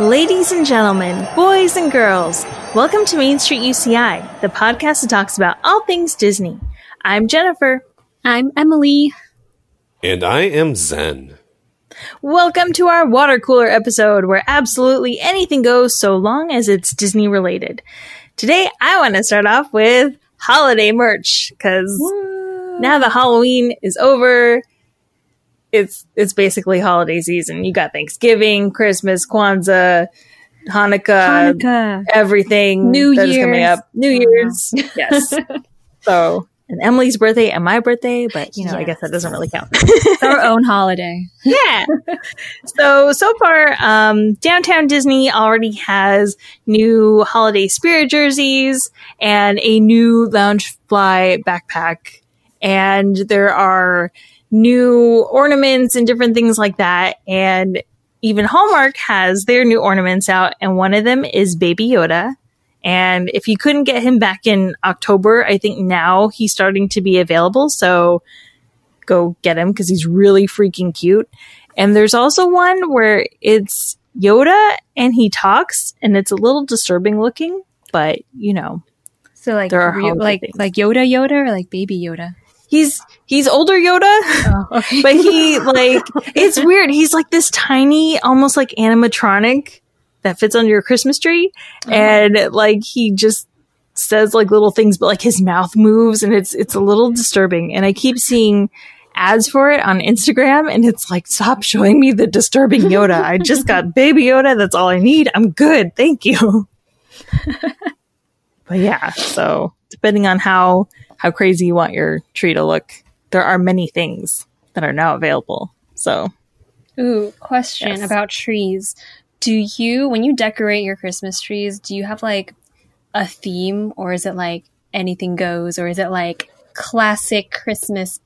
Ladies and gentlemen, boys and girls, welcome to Main Street UCI, the podcast that talks about all things Disney. I'm Jennifer. I'm Emily. And I am Zen. Welcome to our water cooler episode where absolutely anything goes so long as it's Disney related. Today, I want to start off with holiday merch because now that Halloween is over, it's basically holiday season. You got Thanksgiving, Christmas, Kwanzaa, Hanukkah. Everything. New Year's. Is coming up. New Year's. Oh. Yes. So, and Emily's birthday and my birthday, but you know, yes. I guess that doesn't really count. It's our own holiday. Yeah. So far, Downtown Disney already has new holiday spirit jerseys and a new Loungefly backpack. And there are new ornaments and different things like that. And even Hallmark has their new ornaments out. And one of them is Baby Yoda. And if you couldn't get him back in October, I think now he's starting to be available. So go get him because he's really freaking cute. And there's also one where it's Yoda and he talks and it's a little disturbing looking, but you know. So like, there are like Yoda or like Baby Yoda? He's older Yoda, but he like, it's weird. He's like this tiny, almost like animatronic that fits under your Christmas tree. And like, he just says like little things, but like his mouth moves and it's a little disturbing. And I keep seeing ads for it on Instagram and it's like, stop showing me the disturbing Yoda. I just got Baby Yoda. That's all I need. I'm good. Thank you. But yeah, so depending on how crazy you want your tree to look, there are many things that are now available. So, question about trees. Do you, when you decorate your Christmas trees, do you have like a theme, or is it like anything goes, or is it like classic Christmas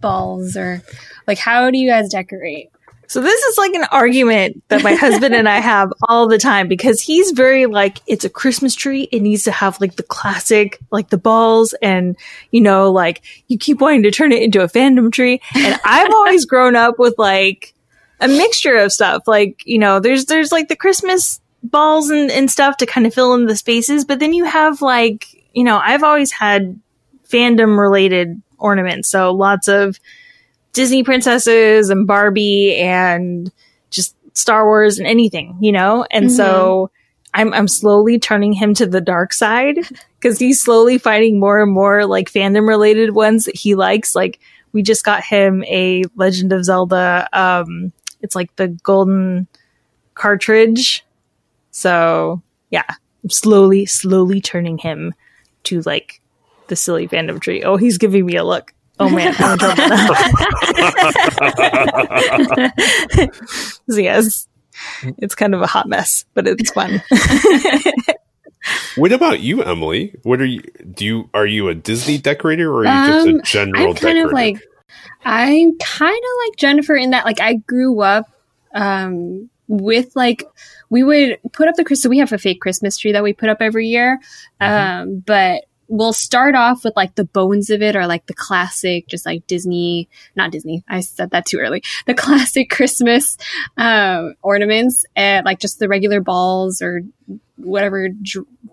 balls, or like how do you guys decorate? So this is like an argument that my husband and I have all the time because he's very like, it's a Christmas tree. It needs to have like the classic, like the balls and, you know, like you keep wanting to turn it into a fandom tree. And I've always grown up with like a mixture of stuff. Like, you know, there's like the Christmas balls and stuff to kind of fill in the spaces. But then you have like, you know, I've always had fandom related ornaments. So lots of Disney princesses and Barbie and just Star Wars and anything, you know? And so I'm slowly turning him to the dark side because he's slowly finding more and more like fandom related ones that he likes. Like we just got him a Legend of Zelda. It's like the golden cartridge. So yeah, I'm slowly turning him to like the silly fandom tree. Oh, he's giving me a look. Oh man, I'm in trouble now. So yes, it's kind of a hot mess, but it's fun. What about you, Emily? What are you? Are you a Disney decorator or are you just a general decorator? I'm kind of like Jennifer in that like I grew up with like we would put up the Christmas. So we have a fake Christmas tree that we put up every year, but we'll start off with like the bones of it or like the classic, just like Disney, not Disney. I said that too early. The classic Christmas ornaments and like just the regular balls or whatever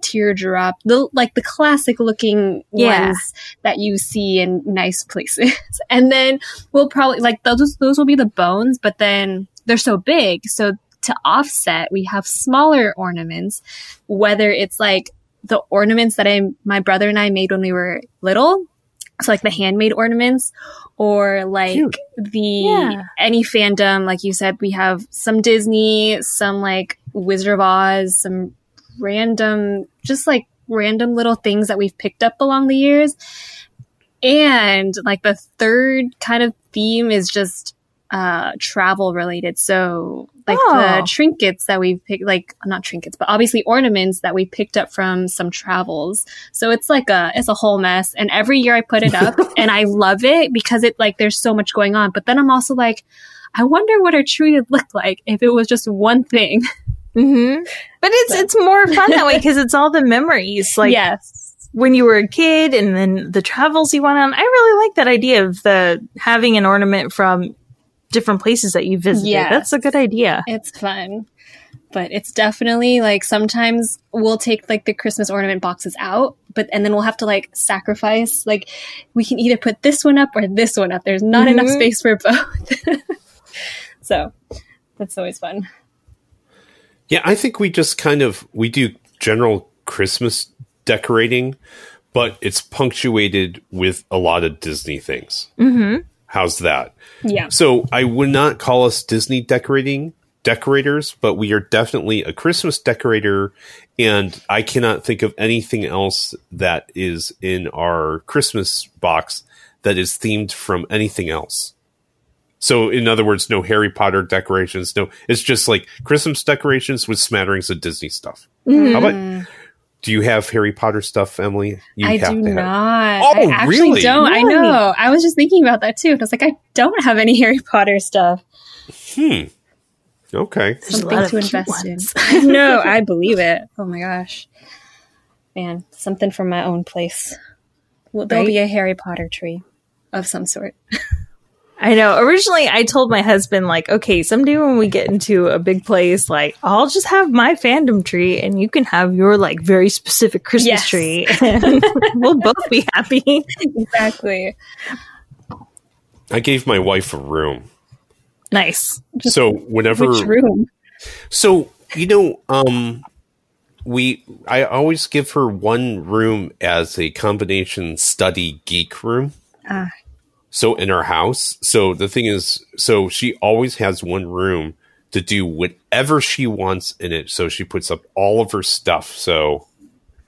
teardrop, like the classic looking ones that you see in nice places. And then we'll probably like those will be the bones, but then they're so big. So to offset, we have smaller ornaments, whether it's like the ornaments that my brother and I made when we were little. So like the handmade ornaments or like any fandom. Like you said, we have some Disney, some like Wizard of Oz, some random little things that we've picked up along the years. And like the third kind of theme is just travel related. So like the trinkets that we've picked, like not trinkets, but obviously ornaments that we picked up from some travels. So it's like it's a whole mess. And every year I put it up and I love it because it like, there's so much going on. But then I'm also like, I wonder what our tree would look like if it was just one thing. But it's more fun that way because it's all the memories. Like when you were a kid and then the travels you went on. I really like that idea of having an ornament from different places that you visited. That's a good idea. It's fun. But it's definitely like sometimes we'll take like the Christmas ornament boxes out, and then we'll have to like sacrifice. Like we can either put this one up or this one up. There's not enough space for both. So that's always fun. Yeah, I think we just we do general Christmas decorating, but it's punctuated with a lot of Disney things. Mm-hmm. How's that? Yeah. So I would not call us Disney decorators, but we are definitely a Christmas decorator, and I cannot think of anything else that is in our Christmas box that is themed from anything else. So in other words, no Harry Potter decorations. No, it's just like Christmas decorations with smatterings of Disney stuff. Mm. How about, do you have Harry Potter stuff, Emily? I do not. Oh, I actually don't. Really? I know. I was just thinking about that too. And I was like, I don't have any Harry Potter stuff. Okay. There's something to invest in. No, I believe it. Oh my gosh. Man, something from my own place. Well, there'll be a Harry Potter tree of some sort. I know. Originally, I told my husband, like, okay, someday when we get into a big place, like, I'll just have my fandom tree and you can have your, like, very specific Christmas tree. And we'll both be happy. Exactly. I gave my wife a room. Nice. So whenever, which room? So I always give her one room as a combination study geek room. So in our house, so the thing is, so she always has one room to do whatever she wants in it. So she puts up all of her stuff. So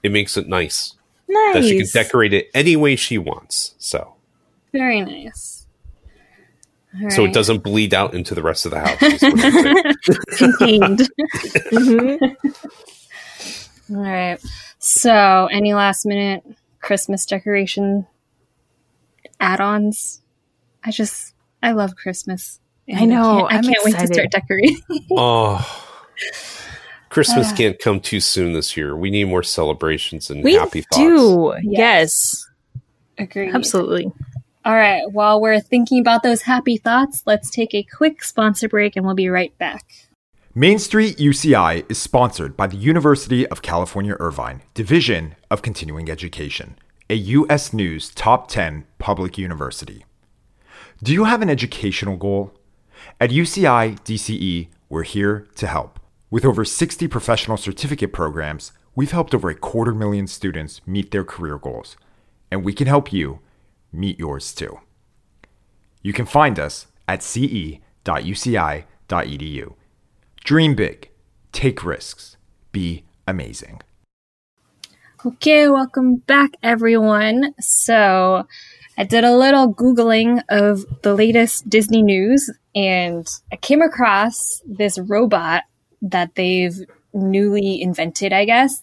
it makes it nice that she can decorate it any way she wants. So very nice. Right. So it doesn't bleed out into the rest of the house. Contained. Mm-hmm. All right. So any last minute Christmas decoration add-ons? I love Christmas. I know. I can't wait to start decorating. Oh, Christmas can't come too soon this year. We need more celebrations and happy thoughts. We do. Yes. Agreed. Absolutely. All right, while we're thinking about those happy thoughts, let's take a quick sponsor break and we'll be right back. Main Street UCI is sponsored by the University of California, Irvine, Division of Continuing Education, a U.S. News Top 10 public university. Do you have an educational goal? At UCI DCE, we're here to help. With over 60 professional certificate programs, we've helped over 250,000 students meet their career goals, and we can help you meet yours too. You can find us at ce.uci.edu. Dream big, take risks, be amazing. Okay, welcome back, everyone. So I did a little Googling of the latest Disney news, and I came across this robot that they've newly invented, I guess.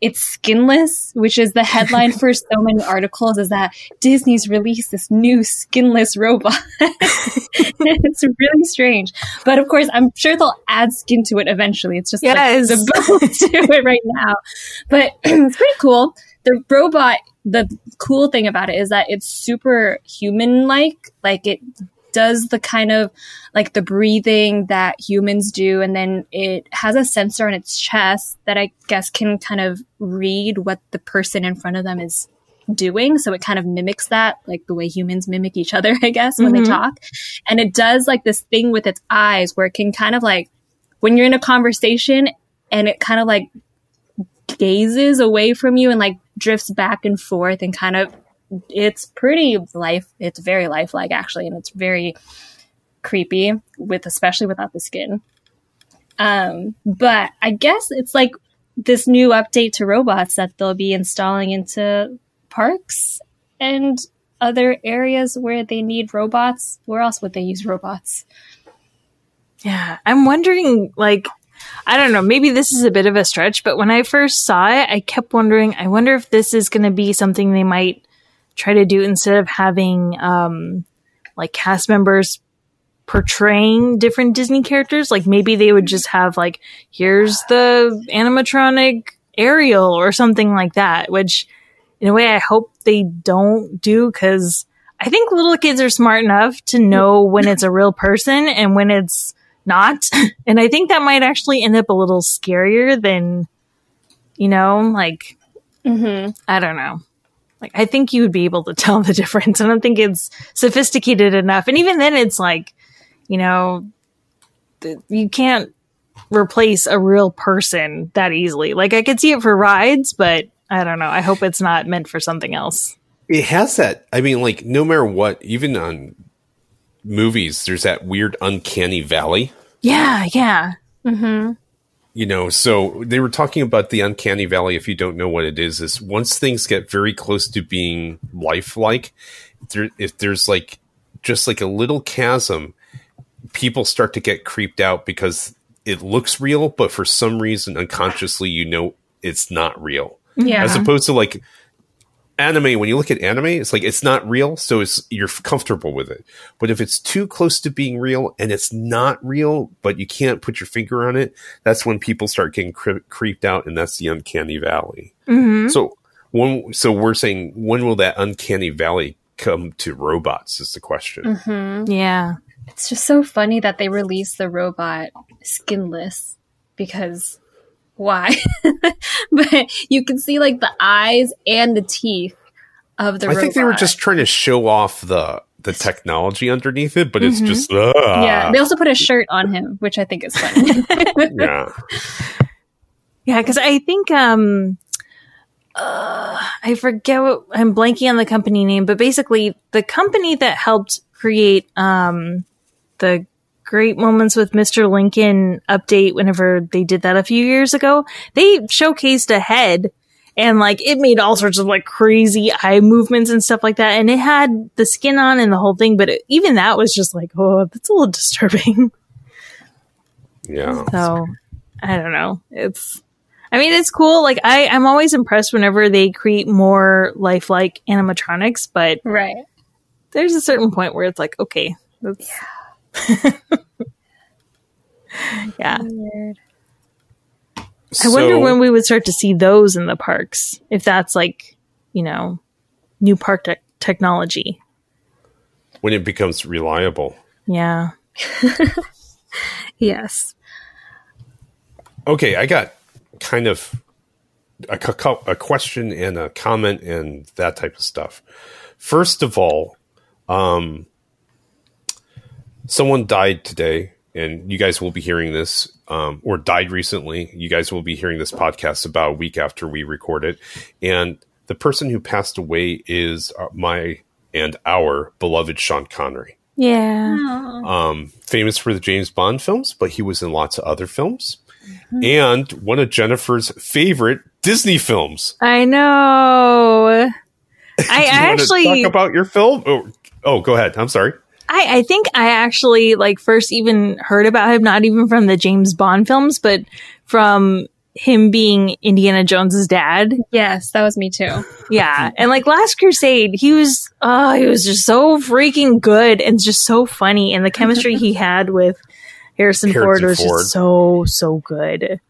It's skinless, which is the headline for so many articles, is that Disney's released this new skinless robot. It's really strange. But of course, I'm sure they'll add skin to it eventually. It's just like the bone to it right now. But it's pretty cool. The robot, the cool thing about it is that it's super human-like. Like it does the kind of like the breathing that humans do, and then it has a sensor on its chest that I guess can kind of read what the person in front of them is doing, so it kind of mimics that, like the way humans mimic each other, I guess, when they talk. And it does like this thing with its eyes where it can kind of like, when you're in a conversation and it kind of like gazes away from you and like drifts back and forth and kind of, it's very lifelike actually, and it's very creepy, with especially without the skin. But I guess it's like this new update to robots that they'll be installing into parks and other areas where they need robots. Where else would they use robots? Yeah, I'm wondering, like, I don't know, maybe this is a bit of a stretch, but when I first saw it, I kept wondering, I wonder if this is going to be something they might try to do instead of having like cast members portraying different Disney characters. Like maybe they would just have like, here's the animatronic Ariel or something like that, which in a way I hope they don't do, because I think little kids are smart enough to know when it's a real person and when it's not. And I think that might actually end up a little scarier than, you know, like, I don't know. Like, I think you would be able to tell the difference. I don't think it's sophisticated enough. And even then it's like, you know, you can't replace a real person that easily. Like, I could see it for rides, but I don't know. I hope it's not meant for something else. It has that. I mean, like, no matter what, even on movies, there's that weird uncanny valley. Yeah, yeah. Mm-hmm. You know, so they were talking about the uncanny valley. If you don't know what it is once things get very close to being lifelike, if there's like just like a little chasm, people start to get creeped out because it looks real, but for some reason unconsciously, you know, it's not real. Yeah. As opposed to like anime, when you look at anime, it's like it's not real, so it's you're comfortable with it. But if it's too close to being real and it's not real, but you can't put your finger on it, that's when people start getting creeped out, and that's the uncanny valley. Mm-hmm. So we're saying, when will that uncanny valley come to robots is the question. Mm-hmm. Yeah. It's just so funny that they released the robot skinless, because why? But you can see like the eyes and the teeth of the robot. I think they were just trying to show off the technology underneath it, but it's just yeah. They also put a shirt on him, which I think is funny. yeah, because I think I forget what I'm blanking on the company name, but basically the company that helped create the Great Moments with Mr. Lincoln update, whenever they did that a few years ago, they showcased a head and like it made all sorts of like crazy eye movements and stuff like that, and it had the skin on and the whole thing, but even that was just like, oh, that's a little disturbing. Yeah. So I don't know. It's cool. Like I'm always impressed whenever they create more lifelike animatronics, but right. There's a certain point where it's like, okay, that's yeah. Weird. I wonder when we would start to see those in the parks, if that's like, you know, new park technology. When it becomes reliable. Yeah. Yes. Okay, I got kind of a question and a comment and that type of stuff. First of all, someone died today, and you guys will be hearing this, or died recently. You guys will be hearing this podcast about a week after we record it. And the person who passed away is our beloved Sean Connery. Yeah. Famous for the James Bond films, but he was in lots of other films. Mm-hmm. And one of Jennifer's favorite Disney films. I know. I actually... talk about your film? Oh, go ahead. I'm sorry. I think I actually like first even heard about him, not even from the James Bond films, but from him being Indiana Jones's dad. Yes, that was me too. Yeah. And like Last Crusade, he was just so freaking good and just so funny. And the chemistry he had with Harrison Ford was just so good.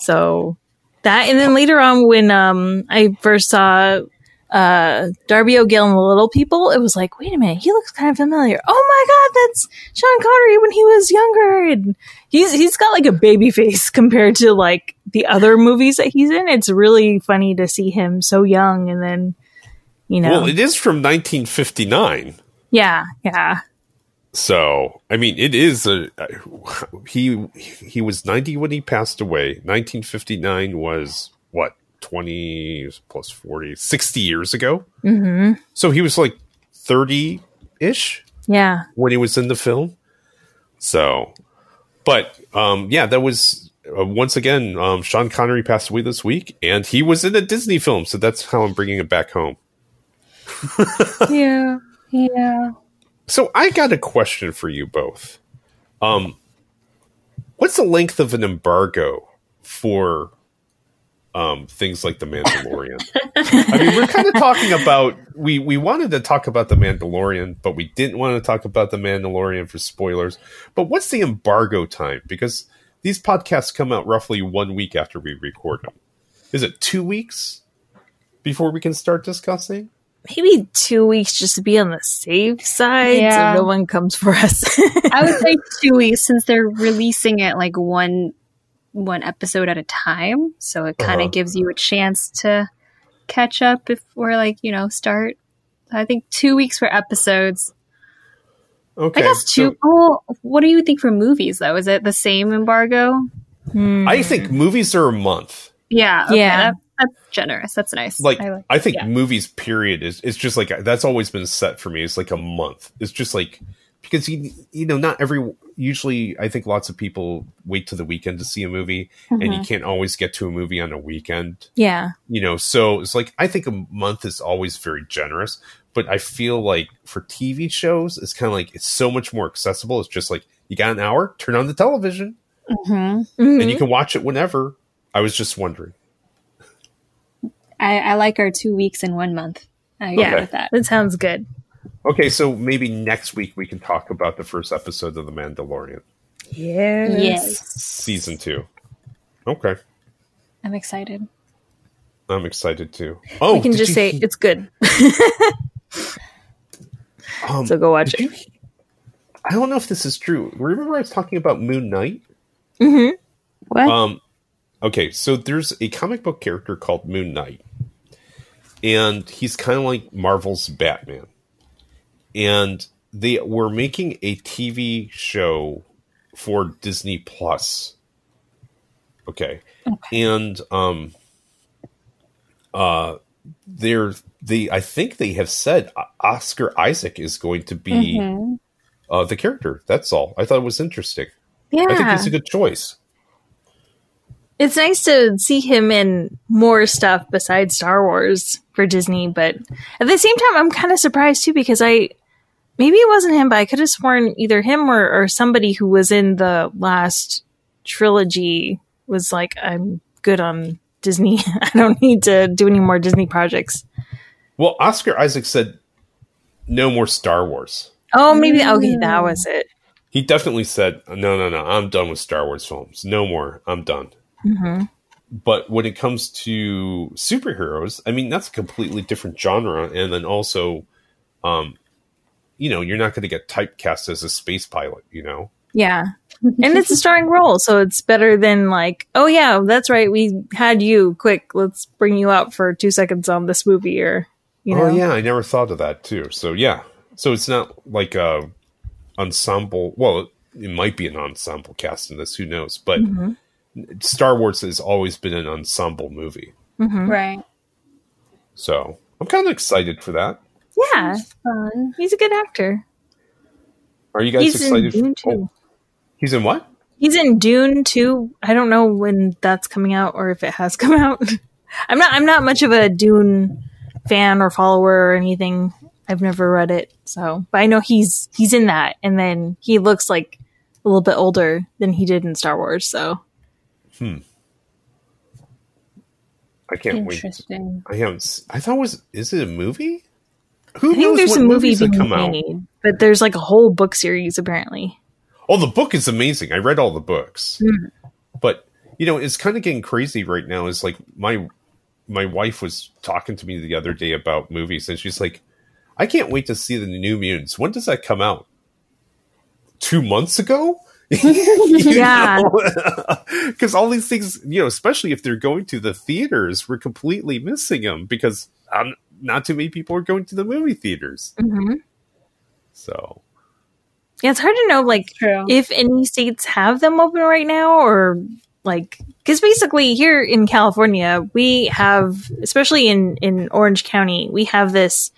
So that, and then later on when I first saw Darby O'Gill and the Little People, it was like, wait a minute, he looks kind of familiar. Oh my god, that's Sean Connery when he was younger, and he's got like a baby face compared to like the other movies that he's in. It's really funny to see him so young, and then, you know, well, it is from 1959. Yeah. So I mean, it is he was 90 when he passed away. 1959 was what? 20 plus 40, 60 years ago. Mm-hmm. So he was like 30-ish. Yeah. When he was in the film. So, but yeah, that was once again, Sean Connery passed away this week, and he was in a Disney film. So that's how I'm bringing it back home. Yeah. Yeah. So I got a question for you both. What's the length of an embargo for things like The Mandalorian? I mean, we're kind of talking about, we wanted to talk about The Mandalorian, but we didn't want to talk about The Mandalorian for spoilers. But what's the embargo time? Because these podcasts come out roughly 1 week after we record them. Is it 2 weeks before we can start discussing? maybe 2 weeks just to be on the safe side, so no one comes for us. I would say 2 weeks, since they're releasing it like one episode at a time, so it kind of gives you a chance to catch up if we're like, you know, start. I think 2 weeks for episodes. Okay, I guess two. Oh, what do you think for movies though? Is it the same embargo? I think movies are a month. Yeah, okay, yeah. That's generous. That's nice. I think movies period is just like, that's always been set for me. It's like a month. It's just like, because you know, not every, usually I think lots of people wait to the weekend to see a movie, and you can't always get to a movie on a weekend. Yeah, you know, so it's like, I think a month is always very generous, but I feel like for TV shows, it's kind of like, it's so much more accessible. It's just like, you got an hour, turn on the television, and you can watch it whenever. I was just wondering. I like our 2 weeks in 1 month. I agree with that. That sounds good. Okay, so maybe next week we can talk about the first episode of The Mandalorian. Yes. Season 2. Okay. I'm excited. I'm excited too. Oh, we can just say it's good. So go watch it. I don't know if this is true. Remember I was talking about Moon Knight? Mm-hmm. What? Okay, so there's a comic book character called Moon Knight, and he's kind of like Marvel's Batman. And they were making a TV show for Disney Plus. Okay. And I think they have said Oscar Isaac is going to be the character. That's all. I thought it was interesting. Yeah, I think it's a good choice. It's nice to see him in more stuff besides Star Wars for Disney, but at the same time, I'm kind of surprised too, because maybe it wasn't him, but I could have sworn either him or somebody who was in the last trilogy was like, I'm good on Disney. I don't need to do any more Disney projects. Well, Oscar Isaac said no more Star Wars. Oh, maybe. Okay, that was it. He definitely said, no, I'm done with Star Wars films. No more. I'm done. Mm-hmm. But when it comes to superheroes, I mean, that's a completely different genre. And then also, you know, you're not going to get typecast as a space pilot, you know? Yeah. And it's a starring role. So it's better than like, oh, yeah, that's right. We had you. Quick, let's bring you out for 2 seconds on this movie. Or, you know. Oh, yeah. I never thought of that, too. So, yeah. So it's not like a ensemble. Well, it might be an ensemble cast in this. Who knows? But. Mm-hmm. Star Wars has always been an ensemble movie. Mm-hmm. Right. So I'm kind of excited for that. Yeah. Fun. He's a good actor. Are you guys excited? He's in Dune 2. He's in what? He's in Dune 2. I don't know when that's coming out or if it has come out. I'm not much of a Dune fan or follower or anything. I've never read it. So, but I know he's in that. And then he looks like a little bit older than he did in Star Wars. So. I can't wait. I haven't. I thought is it a movie? Who knows? There's what a movie being come made, out? But there's like a whole book series apparently. Oh, the book is amazing. I read all the books, but you know, it's kind of getting crazy right now. It's like my wife was talking to me the other day about movies, and she's like, "I can't wait to see the New Mutants. When does that come out? 2 months ago." Yeah, because all these things, you know, especially if they're going to the theaters, we're completely missing them because not too many people are going to the movie theaters. So yeah, it's hard to know like if any states have them open right now, or like, because basically here in California we have, especially in Orange County, we have this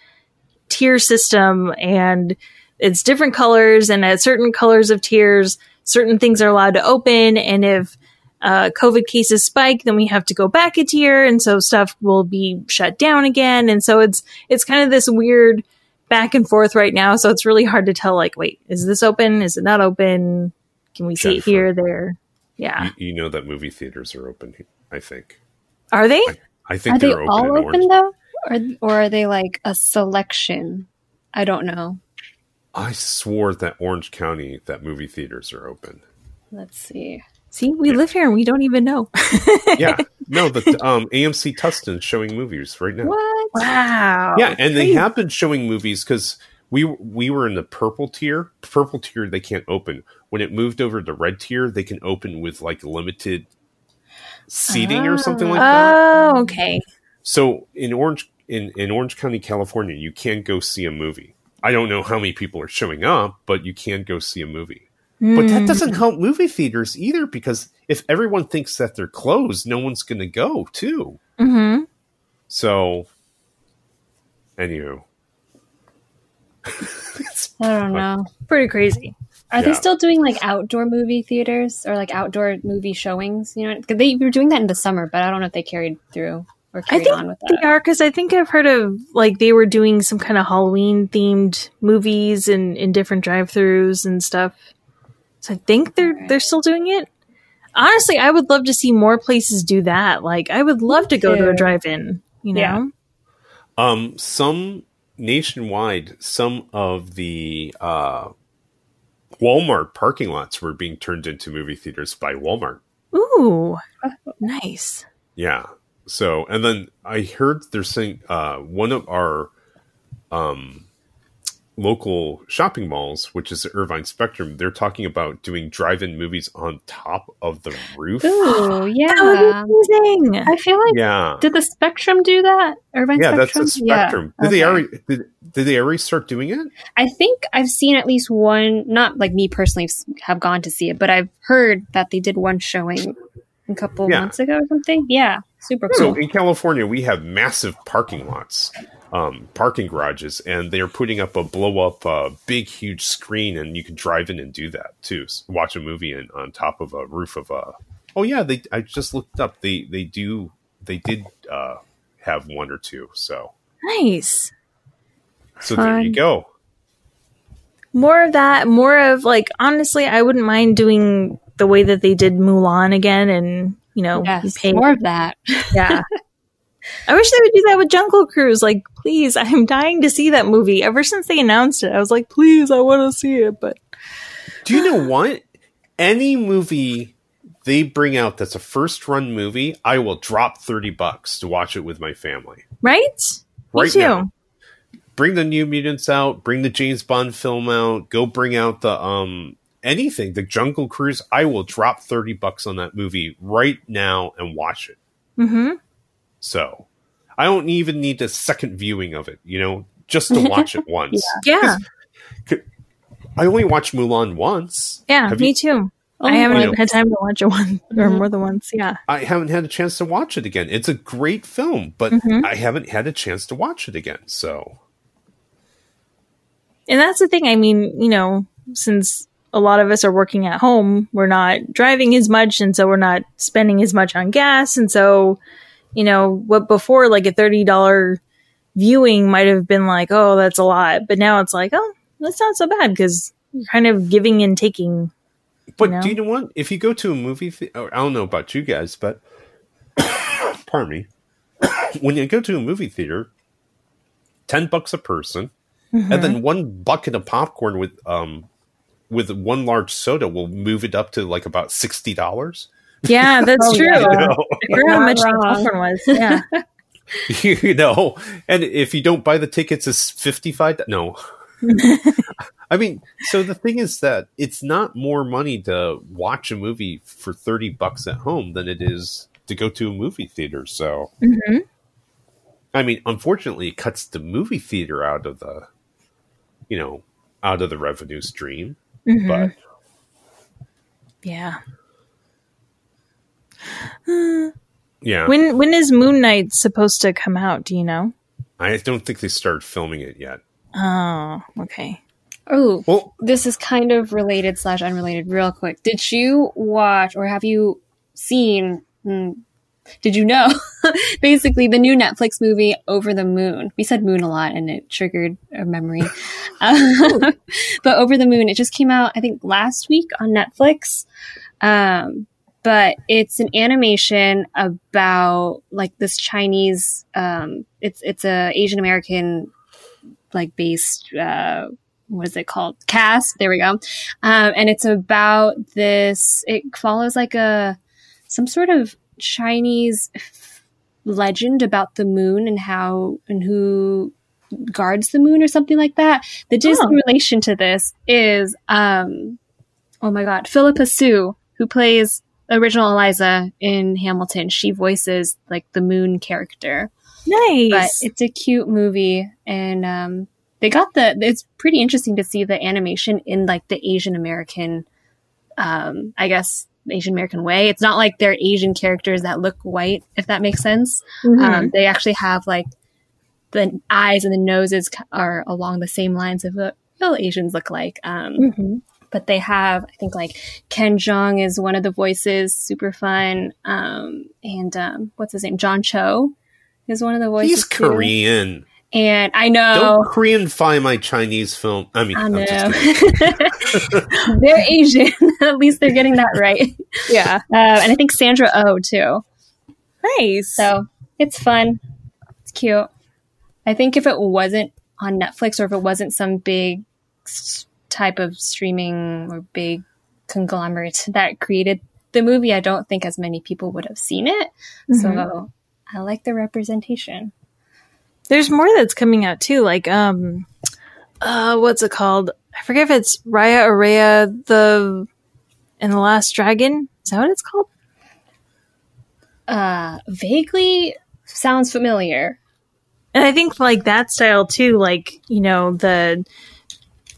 tier system, and it's different colors, and at certain colors of tiers, certain things are allowed to open. And if COVID cases spike, then we have to go back a tier. And so stuff will be shut down again. And so it's kind of this weird back and forth right now. So it's really hard to tell, like, wait, is this open? Is it not open? Can we see it here, there? Yeah. You know that movie theaters are open, I think. Are they? I think they're open. Are they all open, though? Or are they like a selection? I don't know. I swore that Orange County, that movie theaters are open. Let's see. See, we live here and we don't even know. Yeah. No, the AMC Tustin showing movies right now. What? Wow. Yeah, and they have been showing movies because we were in the purple tier. Purple tier, they can't open. When it moved over to red tier, they can open with like limited seating or something like that. Oh, okay. So in Orange County, California, you can go see a movie. I don't know how many people are showing up, but you can go see a movie. But that doesn't help movie theaters either, because if everyone thinks that they're closed, no one's going to go, too. Mm-hmm. So, anywho. I don't know. Pretty crazy. Are they still doing, like, outdoor movie theaters or, like, outdoor movie showings? You know, they were doing that in the summer, but I don't know if they carried through or carried on with that. They are, because I think I've heard of, like, they were doing some kind of Halloween-themed movies and in different drive-thrus and stuff. So I think they're still doing it. Honestly, I would love to see more places do that. Like, I would love to go to a drive-in, you know? Yeah. Some nationwide, some of the Walmart parking lots were being turned into movie theaters by Walmart. Ooh, nice. Yeah. So, and then I heard they're saying one of our local shopping malls, which is the Irvine Spectrum, they're talking about doing drive-in movies on top of the roof. Ooh, yeah. That would be amazing. I feel like, did the Spectrum do that? Irvine Spectrum? That's the Spectrum. Yeah. Did they already start doing it? I think I've seen at least one, not like me personally have gone to see it, but I've heard that they did one showing a couple months ago or something. Yeah, super cool. So in California, we have massive parking lots. Parking garages, and they're putting up a blow-up big, huge screen, and you can drive in and do that, too. So watch a movie on top of a roof of a... Oh, yeah, I just looked up. They did have one or two, so... Nice. So there you go. More of that, honestly, I wouldn't mind doing the way that they did Mulan again, and, you know... Yes, more of that. Yeah. I wish they would do that with Jungle Cruise. Like, please, I'm dying to see that movie. Ever since they announced it, I was like, please, I want to see it. But do you know what? Any movie they bring out that's a first-run movie, I will drop $30 to watch it with my family. Right? Right now. Bring the New Mutants out. Bring the James Bond film out. Go bring out the anything. The Jungle Cruise. I will drop $30 on that movie right now and watch it. Mm-hmm. So, I don't even need a second viewing of it, you know, just to watch it once. Yeah. I only watched Mulan once. Yeah, me too. I haven't even had time to watch it one or more than once. Yeah. I haven't had a chance to watch it again. It's a great film, but I haven't had a chance to watch it again. So. And that's the thing. I mean, you know, since a lot of us are working at home, we're not driving as much. And so we're not spending as much on gas. And so. You know, what before like a $30 viewing might have been like, oh, that's a lot. But now it's like, oh, that's not so bad because you're kind of giving and taking. But do you know what? If you go to a movie, I don't know about you guys, but pardon me. When you go to a movie theater, $10 a person and then one bucket of popcorn with one large soda will move it up to like about $60. Yeah, that's true. Yeah. I forgot how much the popcorn was. Yeah. You know, and if you don't buy the tickets, it's $55. No. I mean, so the thing is that it's not more money to watch a movie for $30 at home than it is to go to a movie theater. So, I mean, unfortunately, it cuts the movie theater out of the, you know, out of the revenue stream. But yeah. Yeah. When is Moon Knight supposed to come out? Do you know? I don't think they started filming it yet. Oh, okay. Oh, well, this is kind of related / unrelated. Real quick, did you watch or have you seen? Did you know? Basically, the new Netflix movie Over the Moon. We said Moon a lot, and it triggered a memory. But Over the Moon, it just came out. I think last week on Netflix. But it's an animation about like this Chinese, it's a Asian American like based what is it called? Cast. There we go. And it's about this, it follows like some sort of Chinese legend about the moon and who guards the moon or something like that. The Disney relation to this is, oh my God, Phillipa Soo, who plays original Eliza in Hamilton. She voices like the moon character. Nice. But it's a cute movie, and it's pretty interesting to see the animation in like the Asian American, I guess, Asian American way. It's not like they're Asian characters that look white, if that makes sense. Mm-hmm. They actually have like the eyes and the noses are along the same lines of what real Asians look like. Mm-hmm. But they have, I think, like Ken Jeong is one of the voices, super fun. And what's his name? John Cho is one of the voices. He's Korean. Too. And I know. Don't Koreanify my Chinese film. I mean, I know. I'm just kidding. They're Asian. At least they're getting that right. Yeah. And I think Sandra Oh, too. Nice. So it's fun. It's cute. I think if it wasn't on Netflix, or if it wasn't some big type of streaming or big conglomerate that created the movie, I don't think as many people would have seen it. Mm-hmm. So I like the representation. There's more that's coming out too, like what's it called? I forget if it's Raya and the Last Dragon. Is that what it's called? Vaguely sounds familiar. And I think like that style too, like, you know, the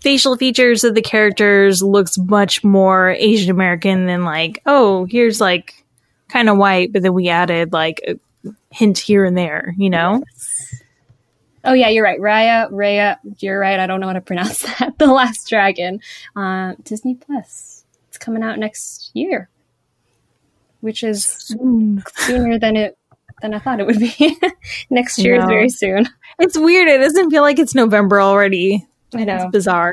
facial features of the characters looks much more Asian American than like, oh, here's like kind of white, but then we added like a hint here and there, you know? Yes. Oh, yeah, you're right. Raya, you're right. I don't know how to pronounce that. The Last Dragon. Disney Plus. It's coming out next year, which is sooner than I thought it would be. Next year is very soon. It's weird. It doesn't feel like it's November already. I know. It's bizarre.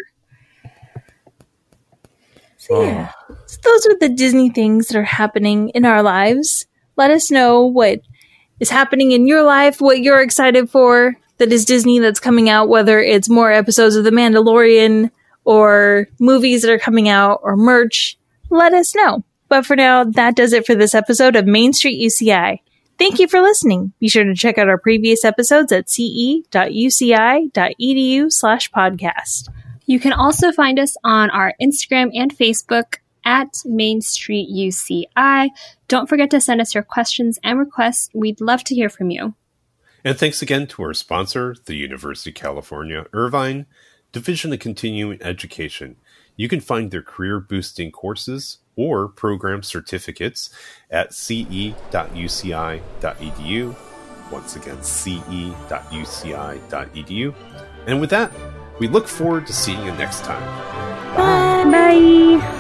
So, yeah. So those are the Disney things that are happening in our lives. Let us know what is happening in your life, what you're excited for. That is Disney that's coming out, whether it's more episodes of The Mandalorian or movies that are coming out or merch, let us know. But for now, that does it for this episode of Main Street UCI. Thank you for listening. Be sure to check out our previous episodes at ce.uci.edu/podcast. You can also find us on our Instagram and Facebook at Main Street UCI. Don't forget to send us your questions and requests. We'd love to hear from you. And thanks again to our sponsor, the University of California, Irvine, Division of Continuing Education. You can find their career-boosting courses or program certificates at ce.uci.edu. Once again, ce.uci.edu. And with that, we look forward to seeing you next time. Bye! Bye.